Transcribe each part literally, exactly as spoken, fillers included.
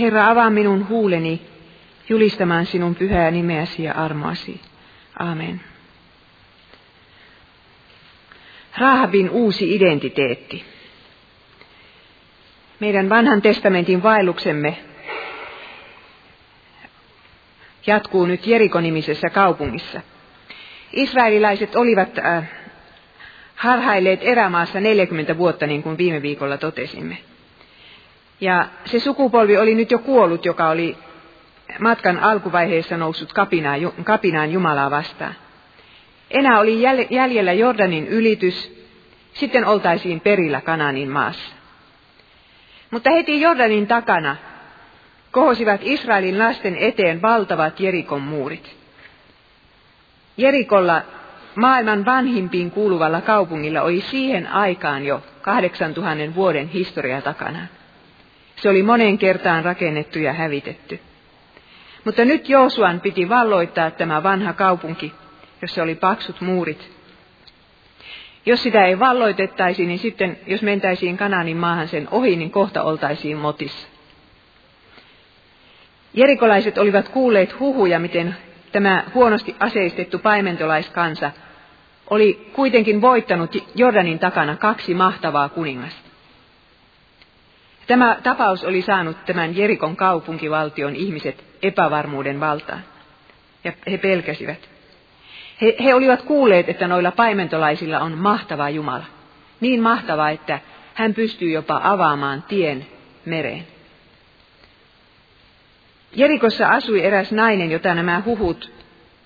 Herra, avaa minun huuleni julistamaan sinun pyhää nimeäsi ja armoasi. Aamen. Rahabin uusi identiteetti. Meidän vanhan testamentin vaelluksemme jatkuu nyt Jeriko-nimisessä kaupungissa. Israelilaiset olivat äh, harhailleet erämaassa neljäkymmentä vuotta, niin kuin viime viikolla totesimme. Ja se sukupolvi oli nyt jo kuollut, joka oli matkan alkuvaiheessa noussut kapinaan Jumalaa vastaan. Enää oli jäljellä Jordanin ylitys, sitten oltaisiin perillä Kanaanin maassa. Mutta heti Jordanin takana kohosivat Israelin lasten eteen valtavat Jerikon muurit. Jerikolla, maailman vanhimpiin kuuluvalla kaupungilla, oli siihen aikaan jo kahdeksantuhannen vuoden historia takana. Se oli moneen kertaan rakennettu ja hävitetty. Mutta nyt Joosuan piti valloittaa tämä vanha kaupunki, jossa oli paksut muurit. Jos sitä ei valloitettaisi, niin sitten, jos mentäisiin Kanaanin maahan sen ohi, niin kohta oltaisiin motissa. Jerikolaiset olivat kuulleet huhuja, miten tämä huonosti aseistettu paimentolaiskansa oli kuitenkin voittanut Jordanin takana kaksi mahtavaa kuningasta. Tämä tapaus oli saanut tämän Jerikon kaupunkivaltion ihmiset epävarmuuden valtaan, ja he pelkäsivät. He, he olivat kuulleet, että noilla paimentolaisilla on mahtava Jumala, niin mahtava, että hän pystyy jopa avaamaan tien mereen. Jerikossa asui eräs nainen, jota nämä huhut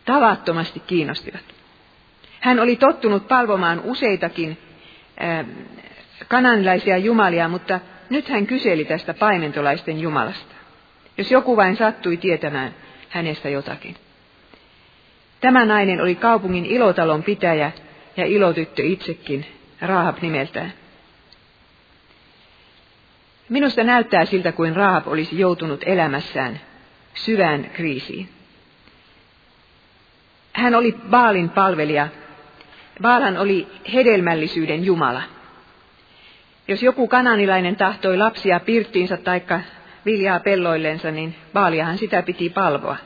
tavattomasti kiinnostivat. Hän oli tottunut palvomaan useitakin äh, kananilaisia jumalia, mutta nyt hän kyseli tästä paimentolaisten jumalasta, jos joku vain sattui tietämään hänestä jotakin. Tämä nainen oli kaupungin ilotalon pitäjä ja ilotyttö itsekin, Rahab nimeltään. Minusta näyttää siltä, kuin Rahab olisi joutunut elämässään syvään kriisiin. Hän oli Baalin palvelija. Baalhan oli hedelmällisyyden jumala. Jos joku kananilainen tahtoi lapsia pirttiinsä taikka viljaa pelloillensa, niin Baaliahan sitä piti palvoa.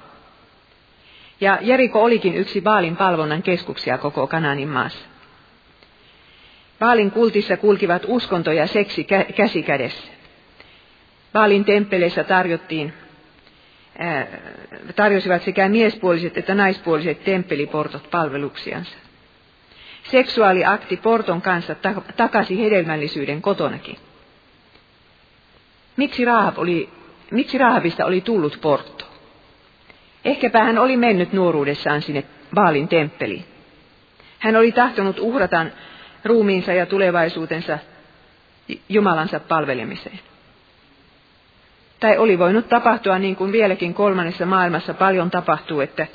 Ja Jeriko olikin yksi Baalin palvonnan keskuksia koko Kanaanin maassa. Baalin kultissa kulkivat uskonto ja seksi käsi kädessä. Baalin temppeleissä tarjottiin, ää, tarjosivat sekä miespuoliset että naispuoliset temppeliportot palveluksiansa. Seksuaaliakti porton kanssa ta- takasi hedelmällisyyden kotonakin. Miksi Rahab oli, miksi Rahabista oli tullut portto? Ehkäpä hän oli mennyt nuoruudessaan sinne Baalin temppeliin. Hän oli tahtonut uhrata ruumiinsa ja tulevaisuutensa Jumalansa palvelemiseen. Tai oli voinut tapahtua niin kuin vieläkin kolmannessa maailmassa paljon tapahtuu, että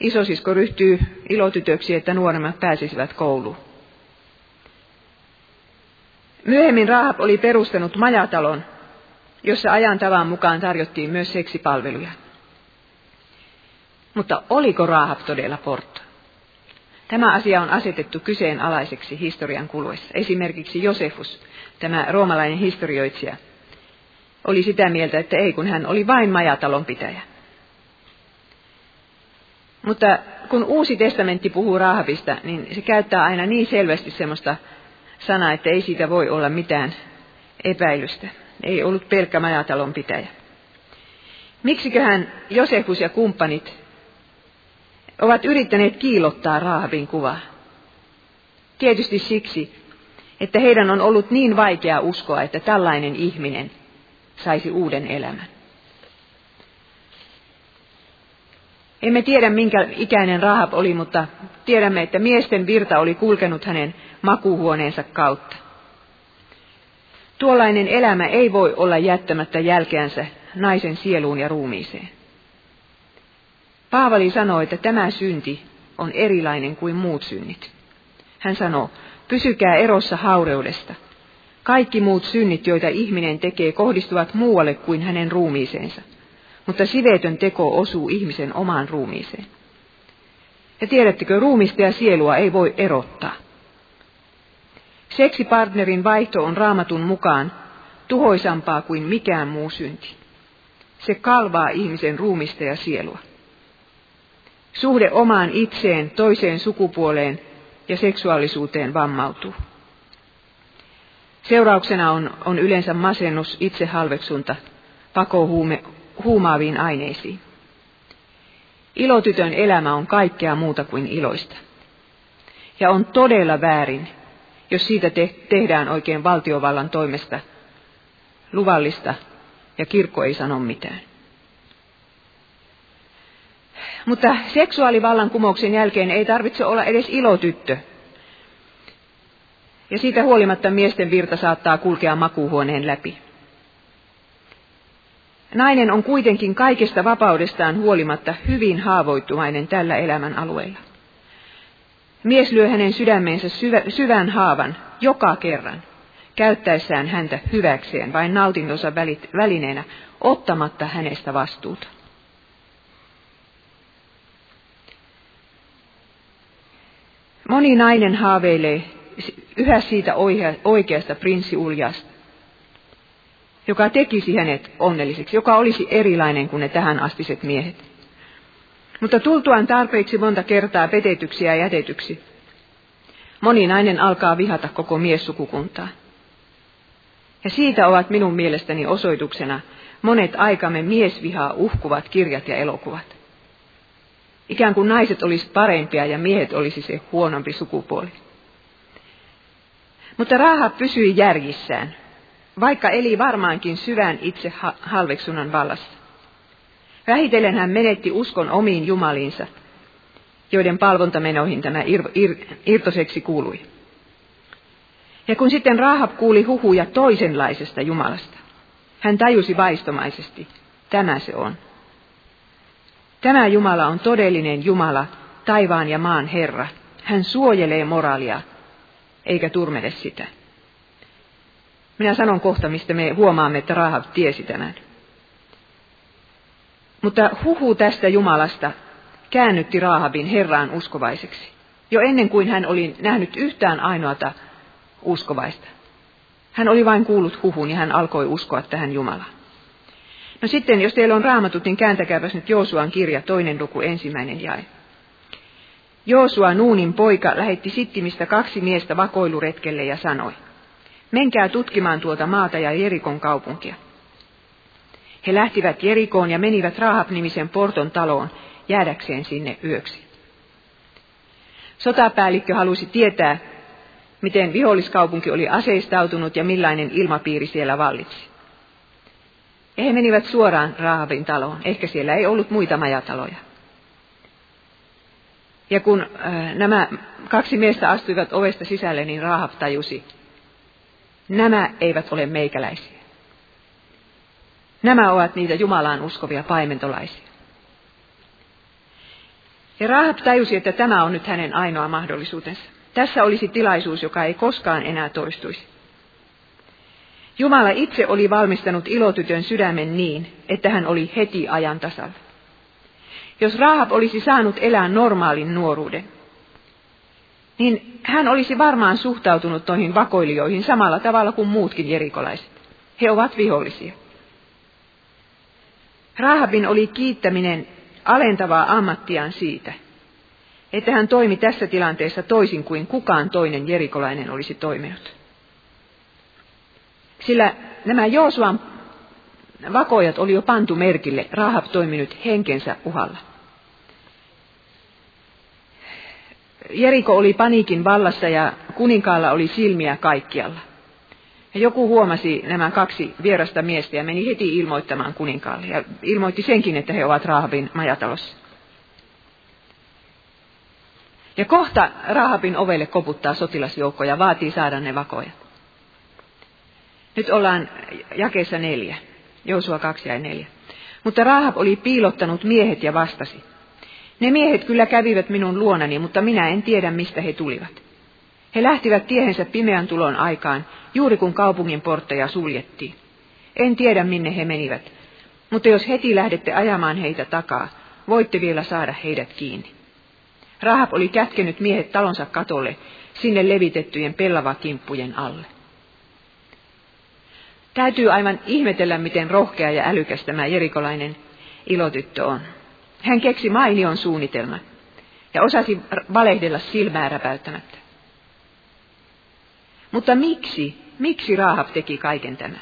isosisko ryhtyy ilotytöksi, että nuoremmat pääsisivät kouluun. Myöhemmin Rahab oli perustanut majatalon, jossa ajan tavan mukaan tarjottiin myös seksipalveluja. Mutta oliko Rahab todella portto? Tämä asia on asetettu kyseenalaiseksi historian kuluessa. Esimerkiksi Josefus, tämä roomalainen historioitsija, oli sitä mieltä, että ei, kun hän oli vain majatalon pitäjä. Mutta kun Uusi testamentti puhuu Rahabista, niin se käyttää aina niin selvästi semmoista sanaa, että ei siitä voi olla mitään epäilystä. Ei ollut pelkkä majatalon pitäjä. Miksiköhän Josefus ja kumppanit ovat yrittäneet kiillottaa Rahabin kuvaa? Tietysti siksi, että heidän on ollut niin vaikea uskoa, että tällainen ihminen saisi uuden elämän. Emme tiedä, minkä ikäinen Rahab oli, mutta tiedämme, että miesten virta oli kulkenut hänen makuuhuoneensa kautta. Tuollainen elämä ei voi olla jättämättä jälkeänsä naisen sieluun ja ruumiiseen. Paavali sanoi, että tämä synti on erilainen kuin muut synnit. Hän sanoo, pysykää erossa haureudesta. Kaikki muut synnit, joita ihminen tekee, kohdistuvat muualle kuin hänen ruumiiseensa, mutta siveetön teko osuu ihmisen omaan ruumiiseen. Ja tiedättekö, ruumista ja sielua ei voi erottaa. Seksipartnerin vaihto on Raamatun mukaan tuhoisampaa kuin mikään muu synti. se kalvaa ihmisen ruumista ja sielua. Suhde omaan itseen, toiseen sukupuoleen ja seksuaalisuuteen vammautuu. Seurauksena on, on yleensä masennus, itsehalveksunta, pakohuume huumaaviin aineisiin. Ilotytön elämä on kaikkea muuta kuin iloista. Ja on todella väärin, jos siitä te- tehdään oikein valtiovallan toimesta luvallista ja kirkko ei sano mitään. Mutta seksuaalivallankumouksen jälkeen ei tarvitse olla edes ilotyttö. Ja siitä huolimatta miesten virta saattaa kulkea makuuhuoneen läpi. Nainen on kuitenkin kaikesta vapaudestaan huolimatta hyvin haavoittuvainen tällä elämän alueella. Mies lyö hänen sydämeensä syvä, syvän haavan joka kerran, käyttäessään häntä hyväkseen vain nautintonsa välineenä, ottamatta hänestä vastuuta. Moni nainen haaveilee yhä siitä oikeasta prinssiuljasta, joka tekisi hänet onnelliseksi, joka olisi erilainen kuin ne tähänastiset miehet. Mutta tultuaan tarpeeksi monta kertaa petetyksi ja jätetyksi, moni nainen alkaa vihata koko miessukukuntaa. Ja siitä ovat minun mielestäni osoituksena monet aikamme miesvihaa uhkuvat kirjat ja elokuvat. Ikään kuin naiset olisi parempia ja miehet olisi se huonompi sukupuoli. Mutta Raahab pysyi järjissään, vaikka eli varmaankin syvän itse halveksunnan vallassa. Vähitellen hän menetti uskon omiin jumaliinsa, joiden palvontamenoihin tämä ir- ir- irtoseksi kuului. Ja kun sitten Raahab kuuli huhuja toisenlaisesta Jumalasta, hän tajusi vaistomaisesti, tämä se on. Tämä Jumala on todellinen Jumala, taivaan ja maan Herra. Hän suojelee moraalia, eikä turmele sitä. Minä sanon kohta, mistä me huomaamme, että Raahab tiesi tämän. Mutta huhu tästä Jumalasta käännytti Raahabin Herraan uskovaiseksi, jo ennen kuin hän oli nähnyt yhtään ainoata uskovaista. Hän oli vain kuullut huhun ja hän alkoi uskoa tähän Jumalaan. No sitten, jos teillä on raamatut, niin kääntäkääpäs nyt Joosuan kirja, toinen luku, ensimmäinen jae. Joosua, Nuunin poika, lähetti Sittimistä kaksi miestä vakoiluretkelle ja sanoi, menkää tutkimaan tuota maata ja Jerikon kaupunkia. He lähtivät Jerikoon ja menivät Raahab-nimisen porton taloon jäädäkseen sinne yöksi. Sotapäällikkö halusi tietää, miten viholliskaupunki oli aseistautunut ja millainen ilmapiiri siellä vallitsi. Ja he menivät suoraan Raahabin taloon, ehkä siellä ei ollut muita majataloja. Ja kun äh, nämä kaksi miestä astuivat ovesta sisälle, niin Raahab tajusi, nämä eivät ole meikäläisiä. Nämä ovat niitä Jumalaan uskovia paimentolaisia. Ja Raahab tajusi, että tämä on nyt hänen ainoa mahdollisuutensa. Tässä olisi tilaisuus, joka ei koskaan enää toistuisi. Jumala itse oli valmistanut ilotytön sydämen niin, että hän oli heti ajan tasalla. Jos Raahab olisi saanut elää normaalin nuoruuden, niin hän olisi varmaan suhtautunut noihin vakoilijoihin samalla tavalla kuin muutkin jerikolaiset. He ovat vihollisia. Raahabin oli kiittäminen alentavaa ammattiaan siitä, että hän toimi tässä tilanteessa toisin kuin kukaan toinen jerikolainen olisi toiminut. Sillä nämä Joosuan vakoojat oli jo pantu merkille, Raahab toimi nyt henkensä uhalla. Jeriko oli paniikin vallassa ja kuninkaalla oli silmiä kaikkialla. Ja joku huomasi nämä kaksi vierasta miestä ja meni heti ilmoittamaan kuninkaalle ja ilmoitti senkin, että he ovat Raahabin majatalossa. Ja kohta Raahabin ovelle koputtaa sotilasjoukko ja vaatii saada ne vakoja. Nyt ollaan jakeessa neljä, Joosua kaksi ja neljä. Mutta Raahab oli piilottanut miehet ja vastasi. Ne miehet kyllä kävivät minun luonani, mutta minä en tiedä, mistä he tulivat. He lähtivät tiehensä pimeän tulon aikaan, juuri kun kaupungin portteja suljettiin. En tiedä, minne he menivät, mutta jos heti lähdette ajamaan heitä takaa, voitte vielä saada heidät kiinni. Raahab oli kätkenyt miehet talonsa katolle, sinne levitettyjen pellavakimpujen alle. Täytyy aivan ihmetellä, miten rohkea ja älykäs tämä jerikolainen ilotyttö on. Hän keksi mainion suunnitelman ja osasi valehdella silmää räpäyttämättä. Mutta miksi, miksi Raahab teki kaiken tämän?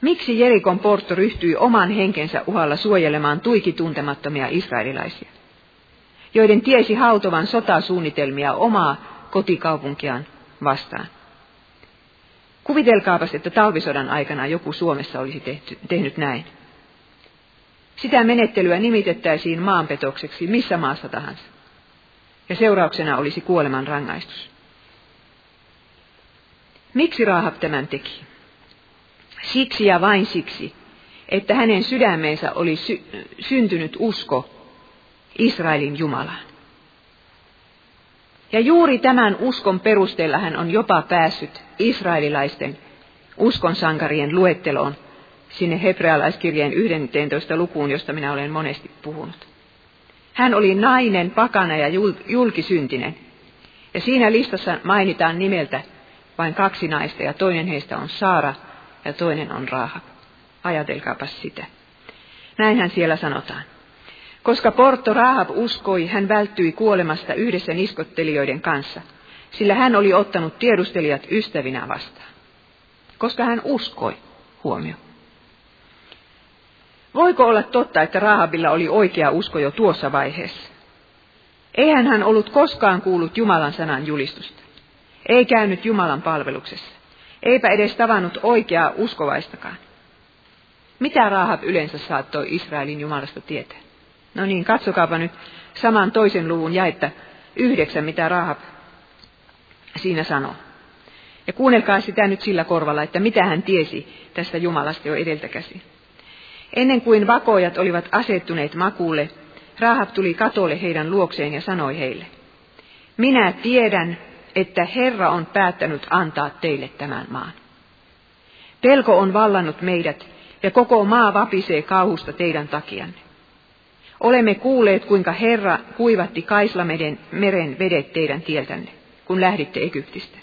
Miksi Jerikon portto ryhtyi oman henkensä uhalla suojelemaan tuiki tuntemattomia israelilaisia, joiden tiesi hautovan sotasuunnitelmia omaa kotikaupunkiaan vastaan? Kuvitelkaapas, että talvisodan aikana joku Suomessa olisi tehty, tehnyt näin. Sitä menettelyä nimitettäisiin maanpetokseksi missä maassa tahansa, ja seurauksena olisi kuoleman rangaistus. Miksi Raahab tämän teki? Siksi ja vain siksi, että hänen sydämeensä oli sy- syntynyt usko Israelin Jumalaan. Ja juuri tämän uskon perusteella hän on jopa päässyt israelilaisten uskonsankarien luetteloon sinne hebrealaiskirjeen yhdennentoista lukuun, josta minä olen monesti puhunut. Hän oli nainen, pakana ja julkisyntinen. Ja siinä listassa mainitaan nimeltä vain kaksi naista, ja toinen heistä on Saara ja toinen on Raahab. Ajatelkaapas sitä. Näinhän siellä sanotaan. Koska Portto Raahab uskoi, hän välttyi kuolemasta yhdessä niskottelijoiden kanssa, sillä hän oli ottanut tiedustelijat ystävinä vastaan. Koska hän uskoi, huomio. Voiko olla totta, että Raahabilla oli oikea usko jo tuossa vaiheessa? Eihän hän ollut koskaan kuullut Jumalan sanan julistusta. Ei käynyt Jumalan palveluksessa. Eipä edes tavannut oikeaa uskovaistakaan. Mitä Raahab yleensä saattoi Israelin Jumalasta tietää? No niin, katsokaapa nyt saman toisen luvun jaetta yhdeksän, mitä Raahab siinä sanoo. Ja kuunnelkaa sitä nyt sillä korvalla, että mitä hän tiesi tästä Jumalasta jo edeltäkäsin. Ennen kuin vakoojat olivat asettuneet makuulle, Raahab tuli katolle heidän luokseen ja sanoi heille, minä tiedän, että Herra on päättänyt antaa teille tämän maan. Pelko on vallannut meidät, ja koko maa vapisee kauhusta teidän takianne. Olemme kuulleet, kuinka Herra kuivatti Kaislameren meren vedet teidän tieltänne, kun lähditte Egyptistä.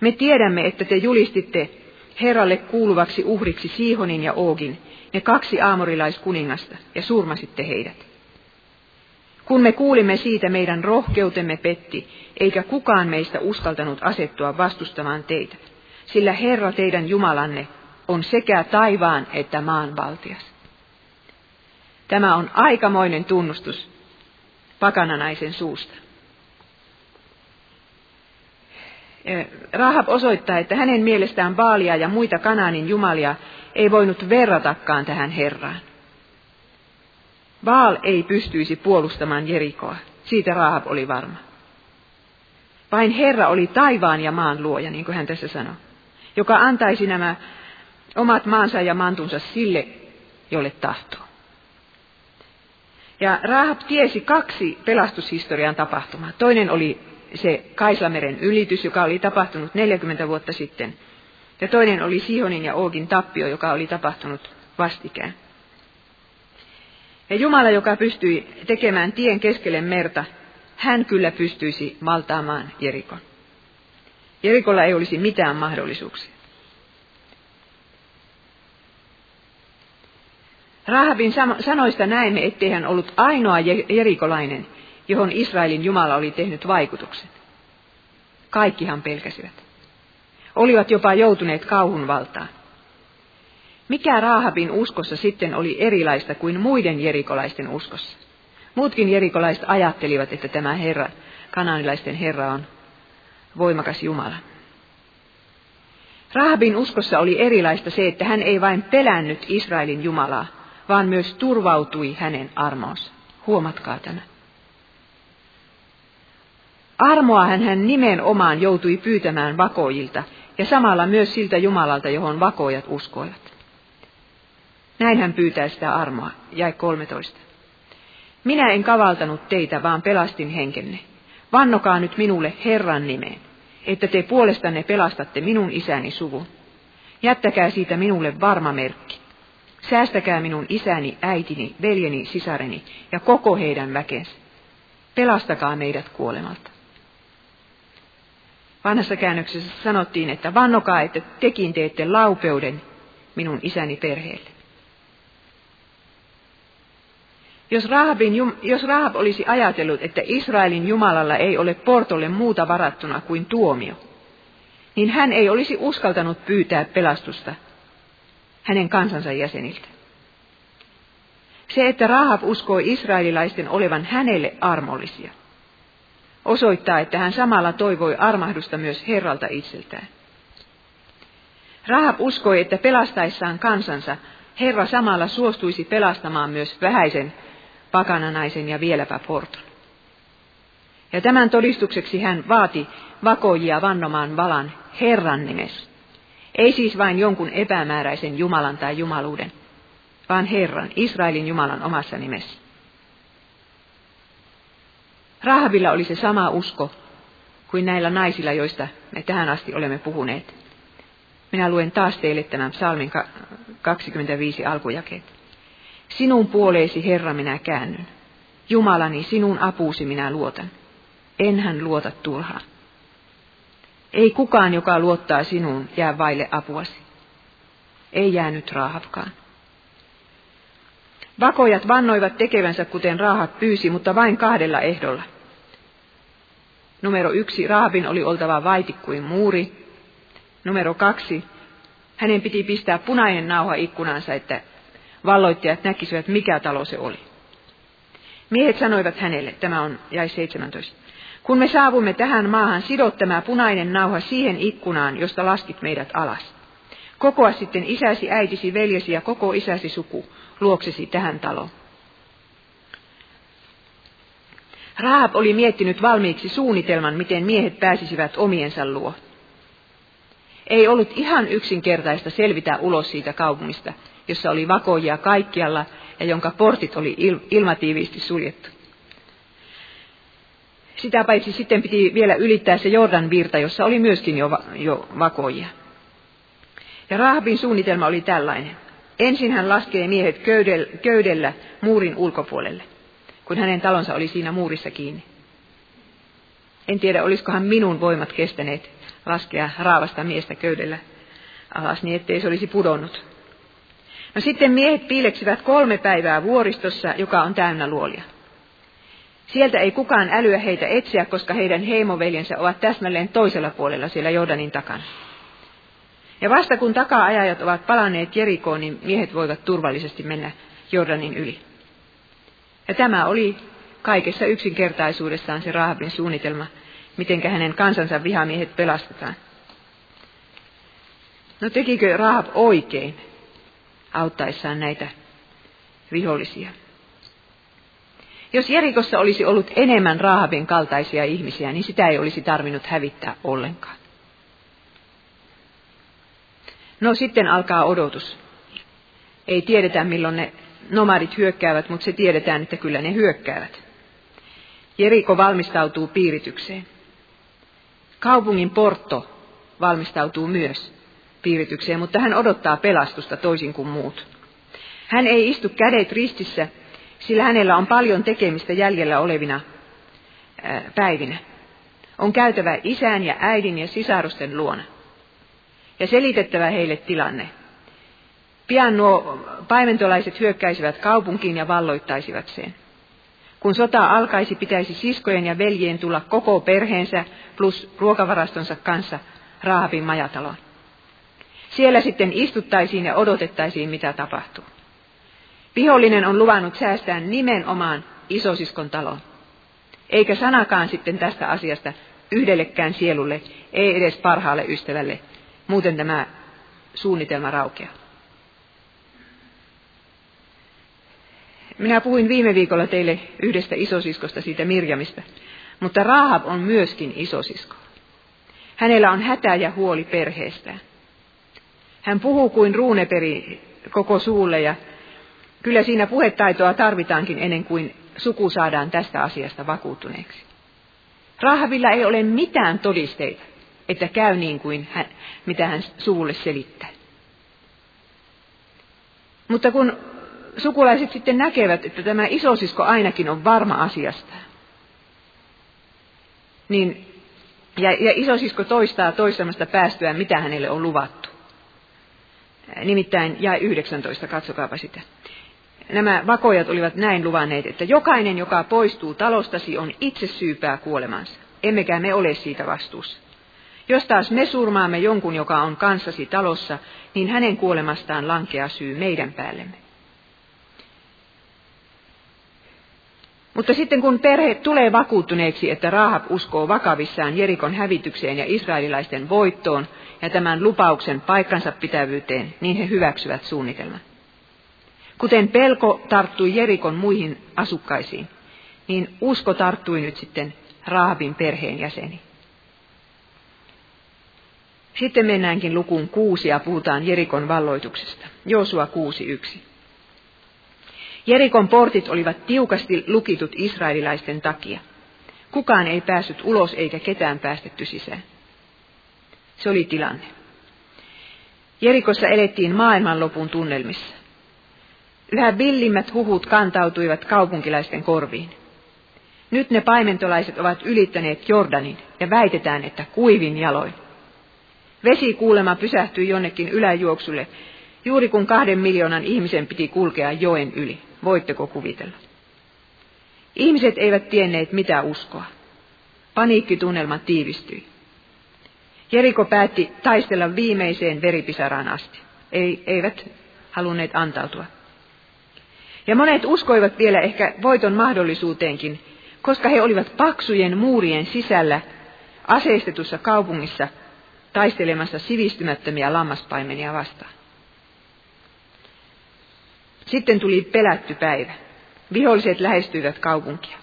Me tiedämme, että te julistitte Herralle kuuluvaksi uhriksi Siihonin ja Oogin, ne kaksi aamorilaiskuningasta, ja surmasitte heidät. Kun me kuulimme siitä, meidän rohkeutemme petti, eikä kukaan meistä uskaltanut asettua vastustamaan teitä, sillä Herra teidän Jumalanne on sekä taivaan että maan valtias. Tämä on aikamoinen tunnustus pakananaisen suusta. Raahab osoittaa, että hänen mielestään Baalia ja muita Kanaanin jumalia ei voinut verratakaan tähän Herraan. Baal ei pystyisi puolustamaan Jerikoa, siitä Raahab oli varma. Vain Herra oli taivaan ja maan luoja, niin kuin hän tässä sanoi, joka antaisi nämä omat maansa ja mantunsa sille, jolle tahtoo. Ja Raahab tiesi kaksi pelastushistorian tapahtumaa. Toinen oli se Kaislameren ylitys, joka oli tapahtunut neljäkymmentä vuotta sitten. Ja toinen oli Siihonin ja Oogin tappio, joka oli tapahtunut vastikään. Ja Jumala, joka pystyi tekemään tien keskelle merta, hän kyllä pystyisi valtaamaan Jerikon. Jerikolla ei olisi mitään mahdollisuuksia. Raahabin sanoista näemme, ettei hän ollut ainoa jerikolainen, johon Israelin Jumala oli tehnyt vaikutuksen. Kaikkihan pelkäsivät. Olivat jopa joutuneet kauhun valtaan. Mikä Raahabin uskossa sitten oli erilaista kuin muiden jerikolaisten uskossa? Muutkin jerikolaiset ajattelivat, että tämä Herra, kanaanilaisten Herra, on voimakas Jumala. Raahabin uskossa oli erilaista se, että hän ei vain pelännyt Israelin Jumalaa, vaan myös turvautui hänen armoonsa. Huomatkaa tämä. Armoahan hän nimenomaan joutui pyytämään vakoojilta ja samalla myös siltä Jumalalta, johon vakoojat uskoivat. Näin hän pyytää sitä armoa, jae kolmetoista. Minä en kavaltanut teitä, vaan pelastin henkenne. Vannokaa nyt minulle Herran nimeen, että te puolestanne pelastatte minun isäni suvun. Jättäkää siitä minulle varma merkki. Säästäkää minun isäni, äitini, veljeni, sisareni ja koko heidän väkensä. Pelastakaa meidät kuolemalta. Vanhassa käännöksessä sanottiin, että vannokaa, että tekin teette laupeuden minun isäni perheelle. Jos, Rahabin, jos Rahab olisi ajatellut, että Israelin Jumalalla ei ole Portolle muuta varattuna kuin tuomio, niin hän ei olisi uskaltanut pyytää pelastusta hänen kansansa jäseniltä. Se, että Rahab uskoi israelilaisten olevan hänelle armollisia, osoittaa, että hän samalla toivoi armahdusta myös Herralta itseltään. Rahab uskoi, että pelastaessaan kansansa Herra samalla suostuisi pelastamaan myös vähäisen pakananaisen ja vieläpä Porton. Ja tämän todistukseksi hän vaati vakoojia vannomaan valan Herran nimessä. Ei siis vain jonkun epämääräisen Jumalan tai jumaluuden, vaan Herran, Israelin Jumalan omassa nimessä. Rahabilla oli se sama usko kuin näillä naisilla, joista me tähän asti olemme puhuneet. Minä luen taas teille tämän psalmin kaksikymmentäviisi alkujakeet. Sinun puoleesi, Herra, minä käännyn. Jumalani, sinun apuusi minä luotan. Enhän luota turhaan. Ei kukaan, joka luottaa sinuun, jää vaille apuasi. Ei jäänyt Rahabkaan. Vakoojat vannoivat tekevänsä, kuten Rahab pyysi, mutta vain kahdella ehdolla. Numero yksi, Rahabin oli oltava vaiti kuin muuri. Numero kaksi, hänen piti pistää punainen nauha ikkunansa, että valloittajat näkisivät, mikä talo se oli. Miehet sanoivat hänelle, tämä on jae seitsemäntoista, kun me saavumme tähän maahan, sido tämä punainen nauha siihen ikkunaan, josta laskit meidät alas. Kokoa sitten isäsi, äitisi, veljesi ja koko isäsi suku luoksesi tähän taloon. Rahab oli miettinyt valmiiksi suunnitelman, miten miehet pääsisivät omiensa luo. Ei ollut ihan yksinkertaista selvitä ulos siitä kaupungista, jossa oli vakoojia kaikkialla ja jonka portit oli il- ilmatiiviisti suljettu. Sitä paitsi sitten piti vielä ylittää se Jordan virta, jossa oli myöskin jo, va- jo vakoojia. Ja Rahabin suunnitelma oli tällainen. Ensin hän laskee miehet köydel- köydellä muurin ulkopuolelle, kun hänen talonsa oli siinä muurissa kiinni. En tiedä, olisikohan minun voimat kestäneet laskea raavasta miestä köydellä alas, niin ettei se olisi pudonnut. No sitten miehet piileksivät kolme päivää vuoristossa, joka on täynnä luolia. Sieltä ei kukaan älyä heitä etsiä, koska heidän heimoveljensä ovat täsmälleen toisella puolella siellä Jordanin takana. Ja vasta kun taka-ajajat ovat palanneet Jerikoon, niin miehet voivat turvallisesti mennä Jordanin yli. Ja tämä oli kaikessa yksinkertaisuudessaan se Rahabin suunnitelma, mitenkä hänen kansansa vihamiehet pelastetaan. No tekikö Rahab oikein auttaessaan näitä vihollisia? Jos Jerikossa olisi ollut enemmän Rahabin kaltaisia ihmisiä, niin sitä ei olisi tarvinnut hävittää ollenkaan. No sitten alkaa odotus. Ei tiedetä, milloin ne nomadit hyökkäävät, mutta se tiedetään, että kyllä ne hyökkäävät. Jeriko valmistautuu piiritykseen. Kaupungin Portto valmistautuu myös piiritykseen, mutta hän odottaa pelastusta toisin kuin muut. Hän ei istu kädet ristissä, sillä hänellä on paljon tekemistä jäljellä olevina päivinä. On käytävä isän ja äidin ja sisarusten luona ja selitettävä heille tilanne. Pian nuo paimentolaiset hyökkäisivät kaupunkiin ja valloittaisivat sen. Kun sota alkaisi, pitäisi siskojen ja veljien tulla koko perheensä plus ruokavarastonsa kanssa Rahabin majataloon. Siellä sitten istuttaisiin ja odotettaisiin, mitä tapahtuu. Vihollinen on luvannut säästää nimenomaan isosiskon talon. Eikä sanakaan sitten tästä asiasta yhdellekään sielulle, ei edes parhaalle ystävälle. Muuten tämä suunnitelma raukeaa. Minä puhuin viime viikolla teille yhdestä isosiskosta, siitä Mirjamista, mutta Rahab on myöskin isosisko. Hänellä on hätä ja huoli perheestään. Hän puhuu kuin ruuneperi koko suulle ja kyllä siinä puhetaitoa tarvitaankin ennen kuin suku saadaan tästä asiasta vakuuttuneeksi. Rahabilla ei ole mitään todisteita, että käy niin kuin hän, mitä hän suvulle selittää. Mutta kun sukulaiset sitten näkevät, että tämä isosisko ainakin on varma asiasta, niin Ja, ja isosisko toistaa toistamasta päästyä, mitä hänelle on luvattu. Nimittäin jae yhdeksäntoista, katsokaapa sitä. Nämä vakojat olivat näin luvanneet, että jokainen, joka poistuu talostasi, on itse syypää kuolemansa. Emmekä me ole siitä vastuussa. Jos taas me surmaamme jonkun, joka on kanssasi talossa, niin hänen kuolemastaan lankeaa syy meidän päällemme. Mutta sitten kun perhe tulee vakuuttuneeksi, että Raahab uskoo vakavissaan Jerikon hävitykseen ja israelilaisten voittoon ja tämän lupauksen paikkansa pitävyyteen, niin he hyväksyvät suunnitelman. Kuten pelko tarttui Jerikon muihin asukkaisiin, niin usko tarttui nyt sitten Raahabin perheen jäseniin. Sitten mennäänkin lukuun kuusi ja puhutaan Jerikon valloituksesta. Joosua kuusi yksi. Jerikon portit olivat tiukasti lukitut israelilaisten takia. Kukaan ei päässyt ulos eikä ketään päästetty sisään. Se oli tilanne. Jerikossa elettiin maailmanlopun tunnelmissa. Yhä villimmät huhut kantautuivat kaupunkilaisten korviin. Nyt ne paimentolaiset ovat ylittäneet Jordanin ja väitetään, että kuivin jaloin. Vesi kuulema pysähtyi jonnekin yläjuoksulle, juuri kun kahden miljoonan ihmisen piti kulkea joen yli. Voitteko kuvitella? Ihmiset eivät tienneet mitä uskoa. Paniikkitunnelma tiivistyi. Jeriko päätti taistella viimeiseen veripisaraan asti. Ei, eivät halunneet antautua. Ja monet uskoivat vielä ehkä voiton mahdollisuuteenkin, koska he olivat paksujen muurien sisällä aseistetussa kaupungissa taistelemassa sivistymättömiä lammaspaimenia vastaan. Sitten tuli pelätty päivä. Viholliset lähestyivät kaupunkia.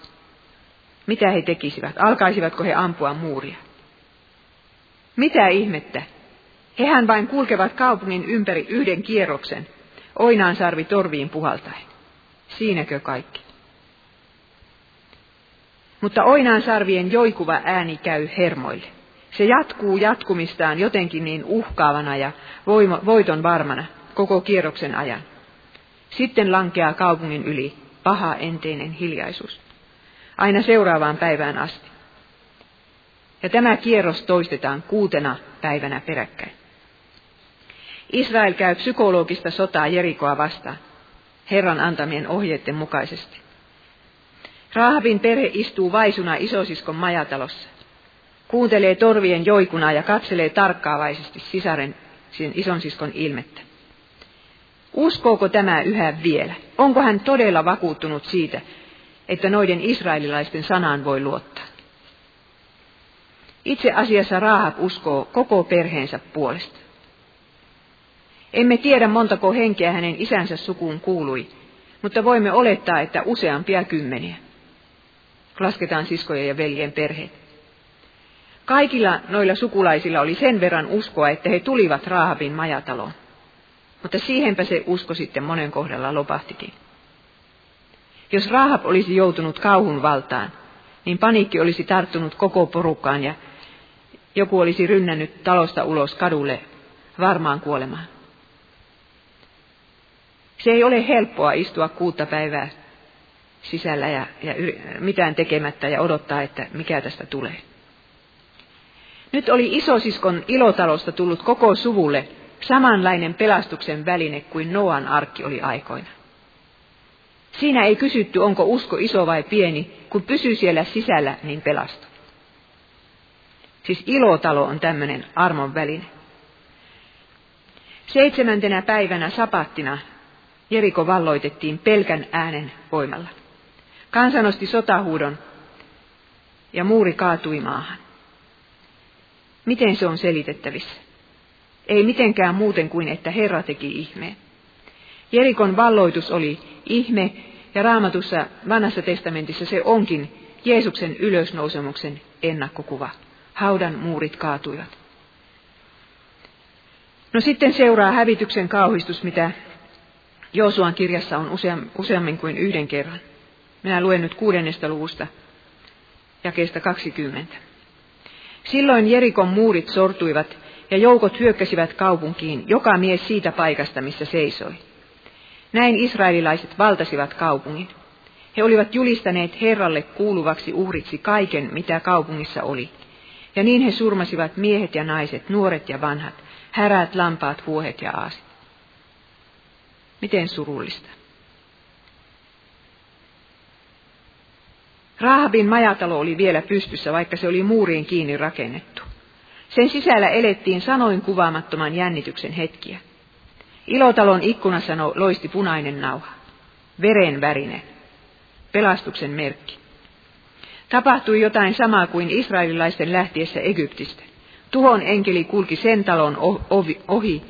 Mitä he tekisivät? Alkaisivatko he ampua muuria? Mitä ihmettä? Hehän vain kulkevat kaupungin ympäri yhden kierroksen, oinansarvi torviin puhaltaen. Siinäkö kaikki? Mutta oinansarvien joikuva ääni käy hermoille. Se jatkuu jatkumistaan jotenkin niin uhkaavana ja voiton varmana koko kierroksen ajan. Sitten lankeaa kaupungin yli paha enteinen hiljaisuus, aina seuraavaan päivään asti. Ja tämä kierros toistetaan kuutena päivänä peräkkäin. Israel käy psykologista sotaa Jerikoa vastaan, Herran antamien ohjeiden mukaisesti. Raahabin perhe istuu vaisuna isosiskon majatalossa, kuuntelee torvien joikunaa ja katselee tarkkaavaisesti sisaren isonsiskon ilmettä. Uskooko tämä yhä vielä? Onko hän todella vakuuttunut siitä, että noiden israelilaisten sanaan voi luottaa? Itse asiassa Raahab uskoo koko perheensä puolesta. Emme tiedä montako henkeä hänen isänsä sukuun kuului, mutta voimme olettaa, että useampia kymmeniä. Lasketaan siskojen ja veljen perheet. Kaikilla noilla sukulaisilla oli sen verran uskoa, että he tulivat Raahabin majataloon. Mutta siihenpä se usko sitten monen kohdalla lopahtikin. Jos Raahab olisi joutunut kauhun valtaan, niin paniikki olisi tarttunut koko porukkaan ja joku olisi rynnännyt talosta ulos kadulle varmaan kuolemaan. Se ei ole helppoa istua kuutta päivää sisällä ja, ja mitään tekemättä ja odottaa, että mikä tästä tulee. Nyt oli isosiskon ilotalosta tullut koko suvulle samanlainen pelastuksen väline kuin Noan arkki oli aikoina. Siinä ei kysytty, onko usko iso vai pieni, kun pysyy siellä sisällä, niin pelastu. Siis ilotalo on tämmöinen armon väline. Seitsemäntenä päivänä sapattina Jeriko valloitettiin pelkän äänen voimalla. Kansa nosti sotahuudon ja muuri kaatui maahan. Miten se on selitettävissä? Ei mitenkään muuten kuin, että Herra teki ihmeen. Jerikon valloitus oli ihme, ja Raamatussa Vanhassa testamentissa se onkin Jeesuksen ylösnousemuksen ennakkokuva. Haudan muurit kaatuivat. No sitten seuraa hävityksen kauhistus, mitä Joosuan kirjassa on useammin kuin yhden kerran. Minä luen nyt kuudennesta luvusta, jakeesta kaksikymmentä. Silloin Jerikon muurit sortuivat, ja joukot hyökkäsivät kaupunkiin, joka mies siitä paikasta, missä seisoi. Näin israelilaiset valtasivat kaupungin. He olivat julistaneet Herralle kuuluvaksi uhriksi kaiken, mitä kaupungissa oli. Ja niin he surmasivat miehet ja naiset, nuoret ja vanhat, härät, lampaat, vuohet ja aasit. Miten surullista. Rahabin majatalo oli vielä pystyssä, vaikka se oli muuriin kiinni rakennettu. Sen sisällä elettiin sanoin kuvaamattoman jännityksen hetkiä. Ilotalon ikkunassa loisti punainen nauha, veren värinen, pelastuksen merkki. Tapahtui jotain samaa kuin israelilaisten lähtiessä Egyptistä. Tuhon enkeli kulki sen talon ohi,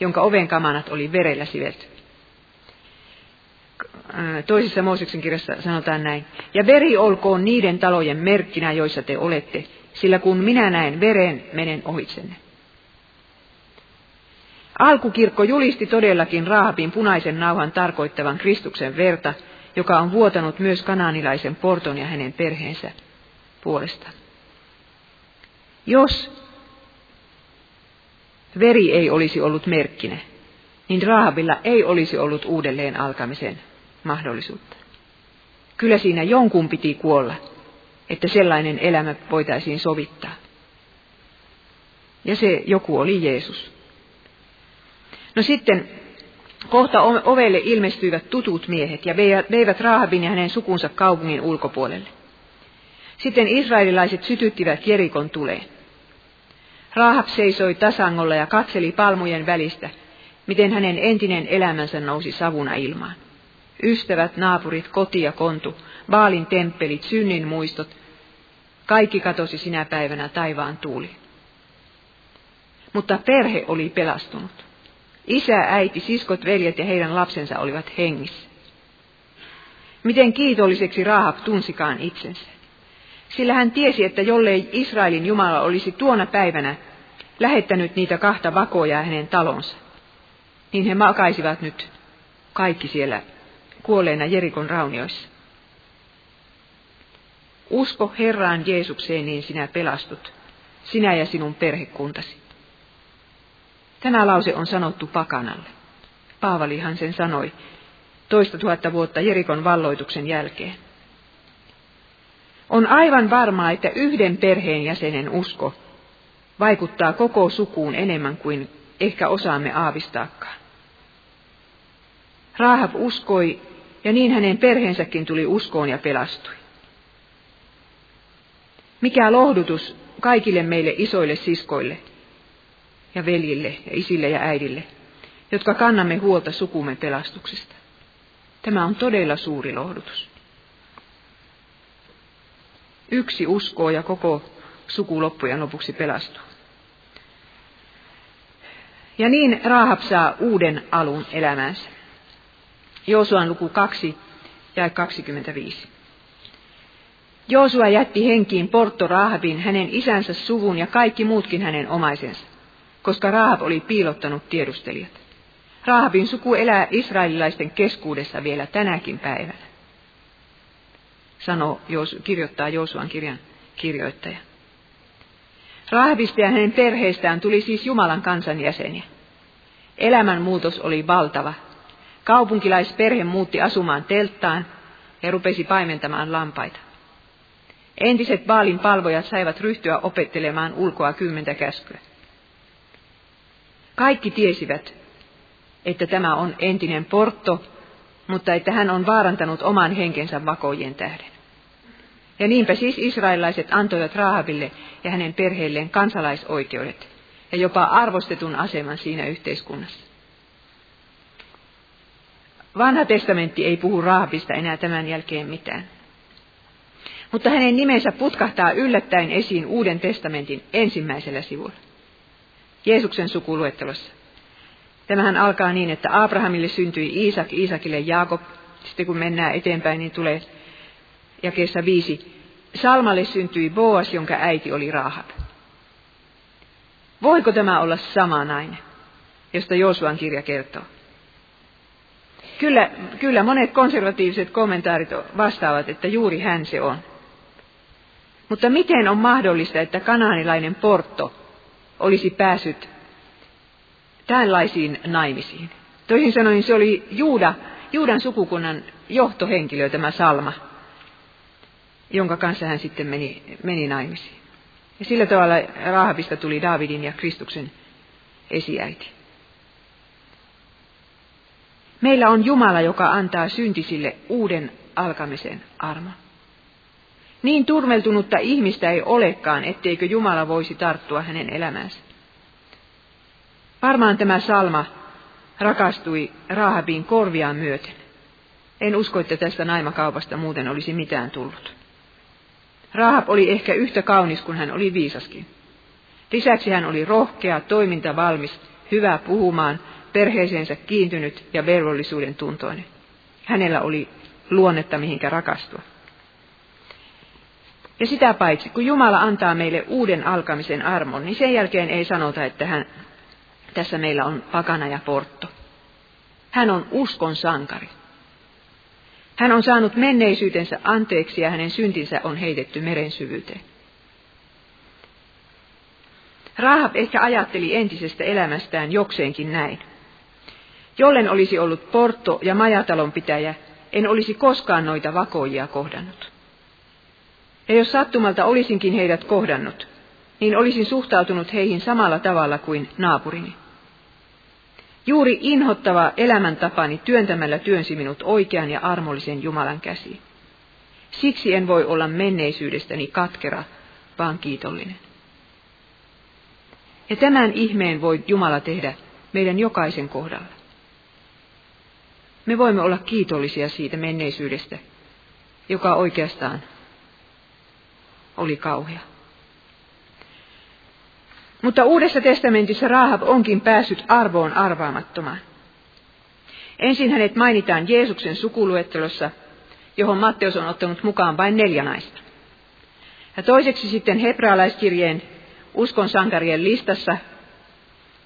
jonka oven kamanat oli verellä sivelty. Toisessa Mooseksen kirjassa sanotaan näin. Ja veri olkoon niiden talojen merkkinä, joissa te olette, sillä kun minä näen veren, menen ohitsenne. Alkukirkko julisti todellakin Rahabin punaisen nauhan tarkoittavan Kristuksen verta, joka on vuotanut myös kanaanilaisen Porton ja hänen perheensä puolesta. Jos veri ei olisi ollut merkkinä, niin Rahabilla ei olisi ollut uudelleen alkamisen mahdollisuutta. Kyllä siinä jonkun piti kuolla, että sellainen elämä voitaisiin sovittaa. Ja se joku oli Jeesus. No sitten kohta ovelle ilmestyivät tutut miehet ja veivät Rahabin ja hänen sukunsa kaupungin ulkopuolelle. Sitten israelilaiset sytyttivät Jerikon tuleen. Rahab seisoi tasangolla ja katseli palmujen välistä, miten hänen entinen elämänsä nousi savuna ilmaan. Ystävät, naapurit, koti ja kontu, Baalin temppelit, synnin muistot, kaikki katosi sinä päivänä taivaan tuuliin. Mutta perhe oli pelastunut. Isä, äiti, siskot, veljet ja heidän lapsensa olivat hengissä. Miten kiitolliseksi Rahab tunsikaan itsensä. Sillä hän tiesi, että jollei Israelin Jumala olisi tuona päivänä lähettänyt niitä kahta vakoojaa hänen talonsa, niin he makaisivat nyt kaikki siellä kuolleena Jerikon raunioissa. Usko Herraan Jeesukseen, niin sinä pelastut, sinä ja sinun perhekuntasi. Tämä lause on sanottu pakanalle. Paavalihan sen sanoi toista tuhatta vuotta Jerikon valloituksen jälkeen. On aivan varmaa, että yhden perheenjäsenen usko vaikuttaa koko sukuun enemmän kuin ehkä osaamme aavistaakaan. Rahab uskoi, ja niin hänen perheensäkin tuli uskoon ja pelastui. Mikä lohdutus kaikille meille isoille siskoille ja veljille ja isille ja äidille, jotka kannamme huolta sukumme pelastuksesta. Tämä on todella suuri lohdutus. Yksi uskoo ja koko suku loppujen lopuksi pelastuu. Ja niin Rahab saa uuden alun elämäänsä. Joosuan luku kaksi, jae kaksikymmentäviisi. Joosua jätti henkiin Portto Rahabin, hänen isänsä suvun ja kaikki muutkin hänen omaisensa, koska Rahab oli piilottanut tiedustelijat. Rahabin suku elää israelilaisten keskuudessa vielä tänäkin päivänä, sanoo, kirjoittaa Joosuan kirjan kirjoittaja. Rahabista ja hänen perheestään tuli siis Jumalan kansan jäseniä. Elämänmuutos oli valtava. Kaupunkilaisperhe muutti asumaan telttaan ja rupesi paimentamaan lampaita. Entiset Baalin palvojat saivat ryhtyä opettelemaan ulkoa kymmentä käskyä. Kaikki tiesivät, että tämä on entinen Portto, mutta että hän on vaarantanut oman henkensä vakoojien tähden. Ja niinpä siis israelilaiset antoivat Rahabille ja hänen perheelleen kansalaisoikeudet ja jopa arvostetun aseman siinä yhteiskunnassa. Vanha testamentti ei puhu Rahabista enää tämän jälkeen mitään. Mutta hänen nimensä putkahtaa yllättäen esiin Uuden testamentin ensimmäisellä sivulla, Jeesuksen sukuluettelossa. Tämähän alkaa niin, että Abrahamille syntyi Iisak, Iisakille Jaakob. Sitten kun mennään eteenpäin, niin tulee jakeessa viisi. Salmalle syntyi Boas, jonka äiti oli Rahab. Voiko tämä olla sama nainen, josta Joosuan kirja kertoo? Kyllä, kyllä monet konservatiiviset kommentaarit vastaavat, että juuri hän se on. Mutta miten on mahdollista, että kanaanilainen Portto olisi päässyt tällaisiin naimisiin? Toisin sanoen se oli Juuda, Juudan sukukunnan johtohenkilö tämä Salma, jonka kanssa hän sitten meni, meni naimisiin. Ja sillä tavalla Raahapista tuli Daavidin ja Kristuksen esiäiti. Meillä on Jumala, joka antaa syntisille uuden alkamisen armon. Niin turmeltunutta ihmistä ei olekaan, etteikö Jumala voisi tarttua hänen elämäänsä. Varmaan tämä salma rakastui Raahabin korviaan myöten. En usko, että tästä naimakaupasta muuten olisi mitään tullut. Raahab oli ehkä yhtä kaunis kuin hän oli viisaskin. Lisäksi hän oli rohkea, toimintavalmis, hyvä puhumaan, perheeseensä kiintynyt ja velvollisuuden tuntoinen. Hänellä oli luonnetta mihinkä rakastua. Ja sitä paitsi, kun Jumala antaa meille uuden alkamisen armon, niin sen jälkeen ei sanota, että hän, tässä meillä on pakana ja portto. Hän on uskon sankari. Hän on saanut menneisyytensä anteeksi ja hänen syntinsä on heitetty meren syvyyteen. Raahab ehkä ajatteli entisestä elämästään jokseenkin näin. Jollen olisi ollut portto ja majatalonpitäjä, en olisi koskaan noita vakoojia kohdannut. Ja jos sattumalta olisinkin heidät kohdannut, niin olisin suhtautunut heihin samalla tavalla kuin naapurini. Juuri inhottava elämäntapani työntämällä työnsi minut oikean ja armollisen Jumalan käsiin. Siksi en voi olla menneisyydestäni katkera, vaan kiitollinen. Ja tämän ihmeen voi Jumala tehdä meidän jokaisen kohdalla. Me voimme olla kiitollisia siitä menneisyydestä, joka oikeastaan oli kauhea. Mutta Uudessa testamentissa Raahab onkin päässyt arvoon arvaamattomaan. Ensin hänet mainitaan Jeesuksen sukuluettelossa, johon Matteus on ottanut mukaan vain neljä naista. Ja toiseksi sitten hebrealaiskirjeen uskon sankarien listassa,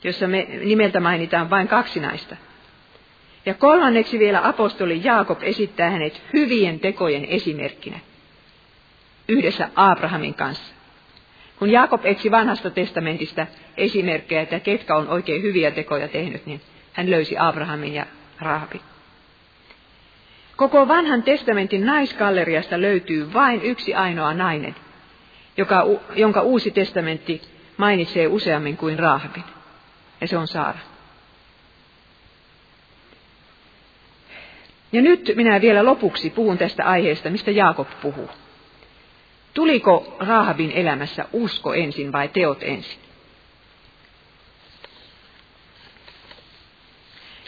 jossa me nimeltä mainitaan vain kaksi naista. Ja kolmanneksi vielä apostoli Jaakob esittää hänet hyvien tekojen esimerkkinä, yhdessä Abrahamin kanssa. Kun Jaakob etsi vanhasta testamentista esimerkkejä, että ketkä on oikein hyviä tekoja tehnyt, niin hän löysi Abrahamin ja Raahabin. Koko vanhan testamentin naisgalleriasta löytyy vain yksi ainoa nainen, joka, jonka uusi testamentti mainitsee useammin kuin Raahabin, ja se on Saara. Ja nyt minä vielä lopuksi puhun tästä aiheesta, mistä Jaakob puhuu. Tuliko Raahabin elämässä usko ensin vai teot ensin?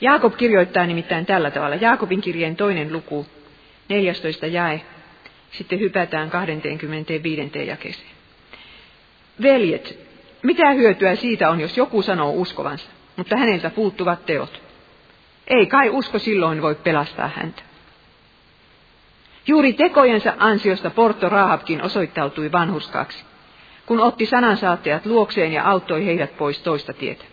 Jaakob kirjoittaa nimittäin tällä tavalla. Jaakobin kirjeen toinen luku, neljästoista jae, sitten hypätään kaksikymmentäviisi jakeeseen. Veljet, mitä hyötyä siitä on, jos joku sanoo uskovansa, mutta häneltä puuttuvat teot? Ei kai usko silloin voi pelastaa häntä. Juuri tekojensa ansiosta Portto Raahabkin osoittautui vanhurskaaksi, kun otti sanansaattajat luokseen ja auttoi heidät pois toista tietä.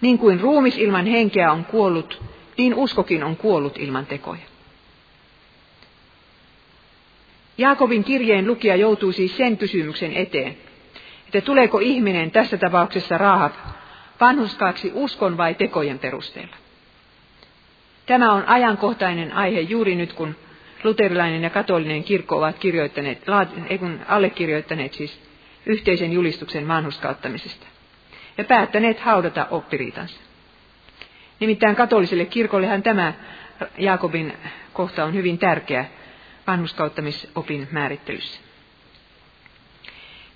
Niin kuin ruumis ilman henkeä on kuollut, niin uskokin on kuollut ilman tekoja. Jaakobin kirjeen lukija joutuu siis sen kysymyksen eteen, että tuleeko ihminen, tässä tapauksessa Raahab, vanhurskaaksi uskon vai tekojen perusteella. Tämä on ajankohtainen aihe juuri nyt, kun luterilainen ja katolinen kirkko ovat kirjoittaneet, allekirjoittaneet siis yhteisen julistuksen vanhurskauttamisesta ja päättäneet haudata oppiriitansa. Nimittäin katoliselle kirkollehan tämä Jaakobin kohta on hyvin tärkeä vanhurskauttamisopin määrittelyssä.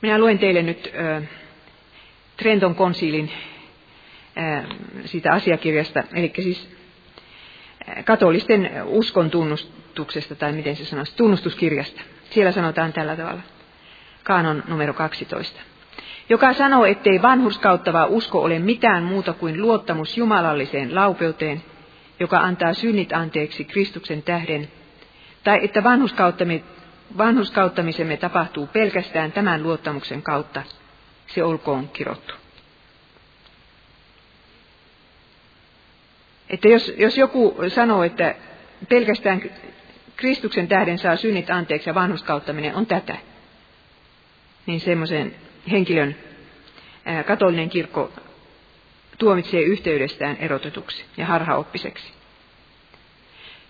Minä luen teille nyt äh, Trenton konsiilin äh, siitä asiakirjasta, eli siis äh, katolisten uskon tunnustuksesta. tai miten se sanoisi, tunnustuskirjasta. Siellä sanotaan tällä tavalla, kaanon numero kaksitoista. Joka sanoo, ettei vanhurskauttava usko ole mitään muuta kuin luottamus jumalalliseen laupeuteen, joka antaa synnit anteeksi Kristuksen tähden, tai että vanhurskauttamisemme tapahtuu pelkästään tämän luottamuksen kautta, se olkoon kirottu. Että jos, jos joku sanoo, että pelkästään Kristuksen tähden saa synnit anteeksi ja vanhurskauttaminen on tätä, niin semmoisen henkilön ää, katolinen kirkko tuomitsee yhteydestään erotetuksi ja harhaoppiseksi.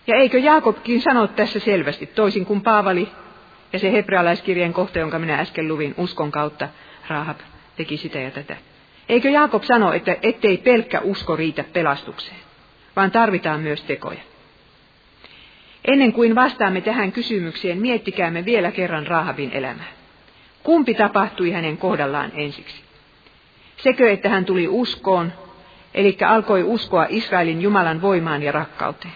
Ja eikö Jaakobkin sano tässä selvästi, toisin kuin Paavali Ja se hebrealaiskirjeen kohta, jonka minä äsken luvin, uskon kautta Raahab teki sitä ja tätä. Eikö Jaakob sano, että ettei pelkkä usko riitä pelastukseen, vaan tarvitaan myös tekoja? Ennen kuin vastaamme tähän kysymykseen, miettikäämme vielä kerran Raahabin elämää. Kumpi tapahtui hänen kohdallaan ensiksi? Sekö, että hän tuli uskoon, eli alkoi uskoa Israelin Jumalan voimaan ja rakkauteen?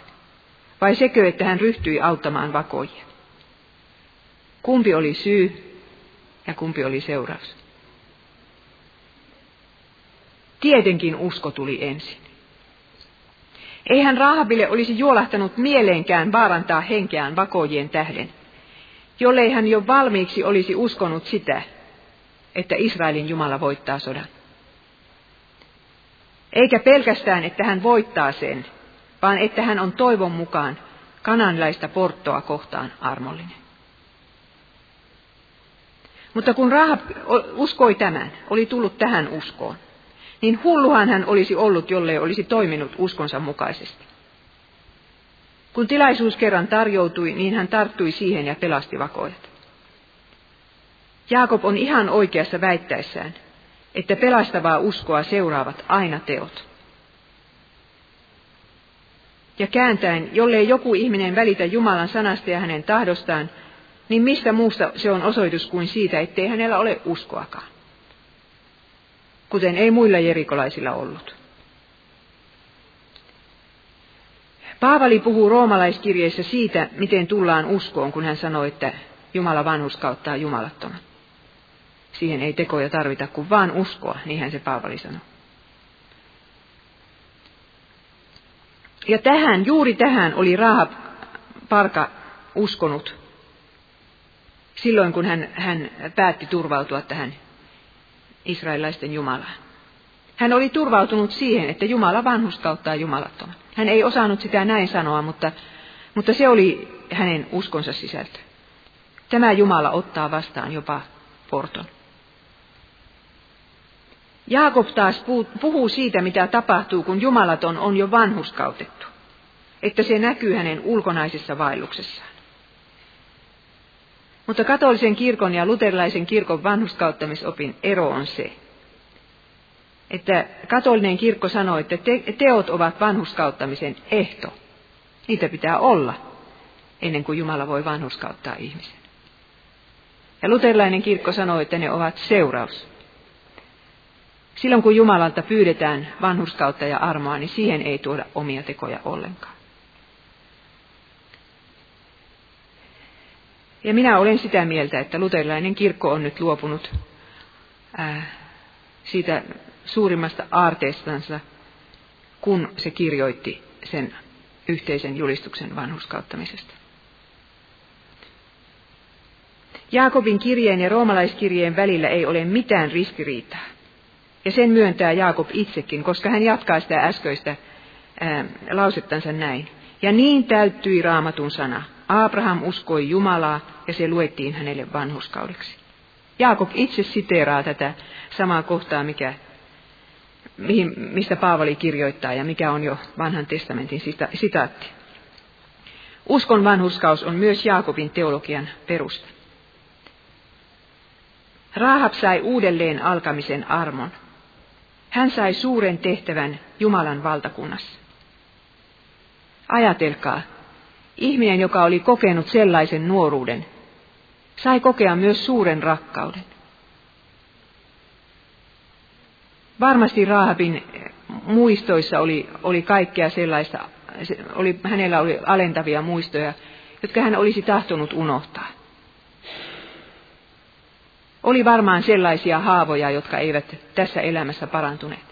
Vai sekö, että hän ryhtyi auttamaan vakoojia? Kumpi oli syy ja kumpi oli seuraus? Tietenkin usko tuli ensin. Eihän Raahabille olisi juolahtanut mieleenkään vaarantaa henkeään vakoojien tähden, jollei hän jo valmiiksi olisi uskonut sitä, että Israelin Jumala voittaa sodan. Eikä pelkästään, että hän voittaa sen, vaan että hän on toivon mukaan kananlaista porttoa kohtaan armollinen. Mutta kun Raahab uskoi tämän, oli tullut tähän uskoon, niin hulluhan hän olisi ollut, jollei olisi toiminut uskonsa mukaisesti. Kun tilaisuus kerran tarjoutui, niin hän tarttui siihen ja pelasti vakoojat. Jaakob on ihan oikeassa väittäessään, että pelastavaa uskoa seuraavat aina teot. Ja kääntäen, jollei joku ihminen välitä Jumalan sanasta ja hänen tahdostaan, niin mistä muusta se on osoitus kuin siitä, ettei hänellä ole uskoakaan, kuten ei muilla jerikolaisilla ollut. Paavali puhuu roomalaiskirjeessä siitä, miten tullaan uskoon, kun hän sanoi, että Jumala vanhurskauttaa jumalattoman. Siihen ei tekoja tarvita kuin vaan uskoa, niinhän se Paavali sanoi. Ja tähän, juuri tähän oli Raahab parka uskonut silloin, kun hän, hän päätti turvautua tähän israelilaisten Jumalaan. Hän oli turvautunut siihen, että Jumala vanhurskauttaa jumalattoman. Hän ei osannut sitä näin sanoa, mutta, mutta se oli hänen uskonsa sisältö. Tämä Jumala ottaa vastaan jopa porton. Jaakob taas puhuu siitä, mitä tapahtuu, kun jumalaton on jo vanhurskautettu, että se näkyy hänen ulkonaisessa vaelluksessaan. Mutta katolisen kirkon ja luterilaisen kirkon vanhurskauttamisopin ero on se, että katolinen kirkko sanoo, että te- teot ovat vanhurskauttamisen ehto. Niitä pitää olla, ennen kuin Jumala voi vanhurskauttaa ihmisen. Ja luterilainen kirkko sanoo, että ne ovat seuraus. Silloin kun Jumalalta pyydetään vanhurskautta ja armoa, niin siihen ei tuoda omia tekoja ollenkaan. Ja minä olen sitä mieltä, että luterilainen kirkko on nyt luopunut ää, siitä suurimmasta aarteestansa, kun se kirjoitti sen yhteisen julistuksen vanhurskauttamisesta. Jaakobin kirjeen ja roomalaiskirjeen välillä ei ole mitään ristiriitaa. Ja sen myöntää Jaakob itsekin, koska hän jatkaa sitä äskeistä ää, lausettansa näin. Ja niin täyttyi Raamatun sana. Abraham uskoi Jumalaa ja se luettiin hänelle vanhurskaudeksi. Jaakob itse siteeraa tätä samaa kohtaa, mikä, mihin, mistä Paavali kirjoittaa ja mikä on jo vanhan testamentin sita, sitaatti. Uskon vanhurskaus on myös Jaakobin teologian perusta. Raahab sai uudelleen alkamisen armon. Hän sai suuren tehtävän Jumalan valtakunnassa. Ajatelkaa, ihminen, joka oli kokenut sellaisen nuoruuden, sai kokea myös suuren rakkauden. Varmasti Raahabin muistoissa oli, oli kaikkea sellaista, oli, hänellä oli alentavia muistoja, jotka hän olisi tahtonut unohtaa. Oli varmaan sellaisia haavoja, jotka eivät tässä elämässä parantuneet.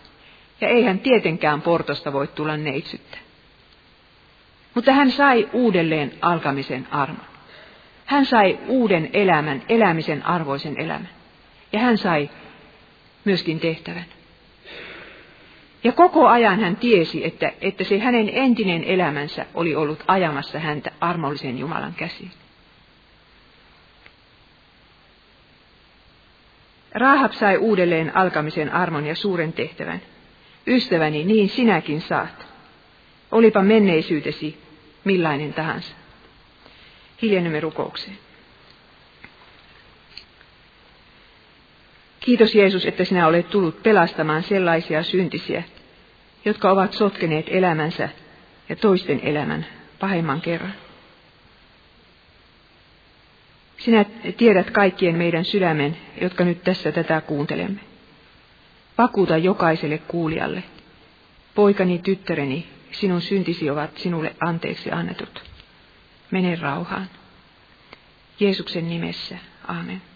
Ja eihän tietenkään portosta voi tulla neitsyttä. Mutta hän sai uudelleen alkamisen armon. Hän sai uuden elämän, elämisen arvoisen elämän. Ja hän sai myöskin tehtävän. Ja koko ajan hän tiesi, että, että se hänen entinen elämänsä oli ollut ajamassa häntä armollisen Jumalan käsiin. Raahab sai uudelleen alkamisen armon ja suuren tehtävän. Ystäväni, niin sinäkin saat. Olipa menneisyytesi millainen tahansa. Hiljennymme rukoukseen. Kiitos Jeesus, että sinä olet tullut pelastamaan sellaisia syntisiä, jotka ovat sotkeneet elämänsä ja toisten elämän pahemman kerran. Sinä tiedät kaikkien meidän sydämen, jotka nyt tässä tätä kuuntelemme. Vakuuta jokaiselle kuulijalle. Poikani, tyttäreni, sinun syntisi ovat sinulle anteeksi annetut. Mene rauhaan. Jeesuksen nimessä. Aamen.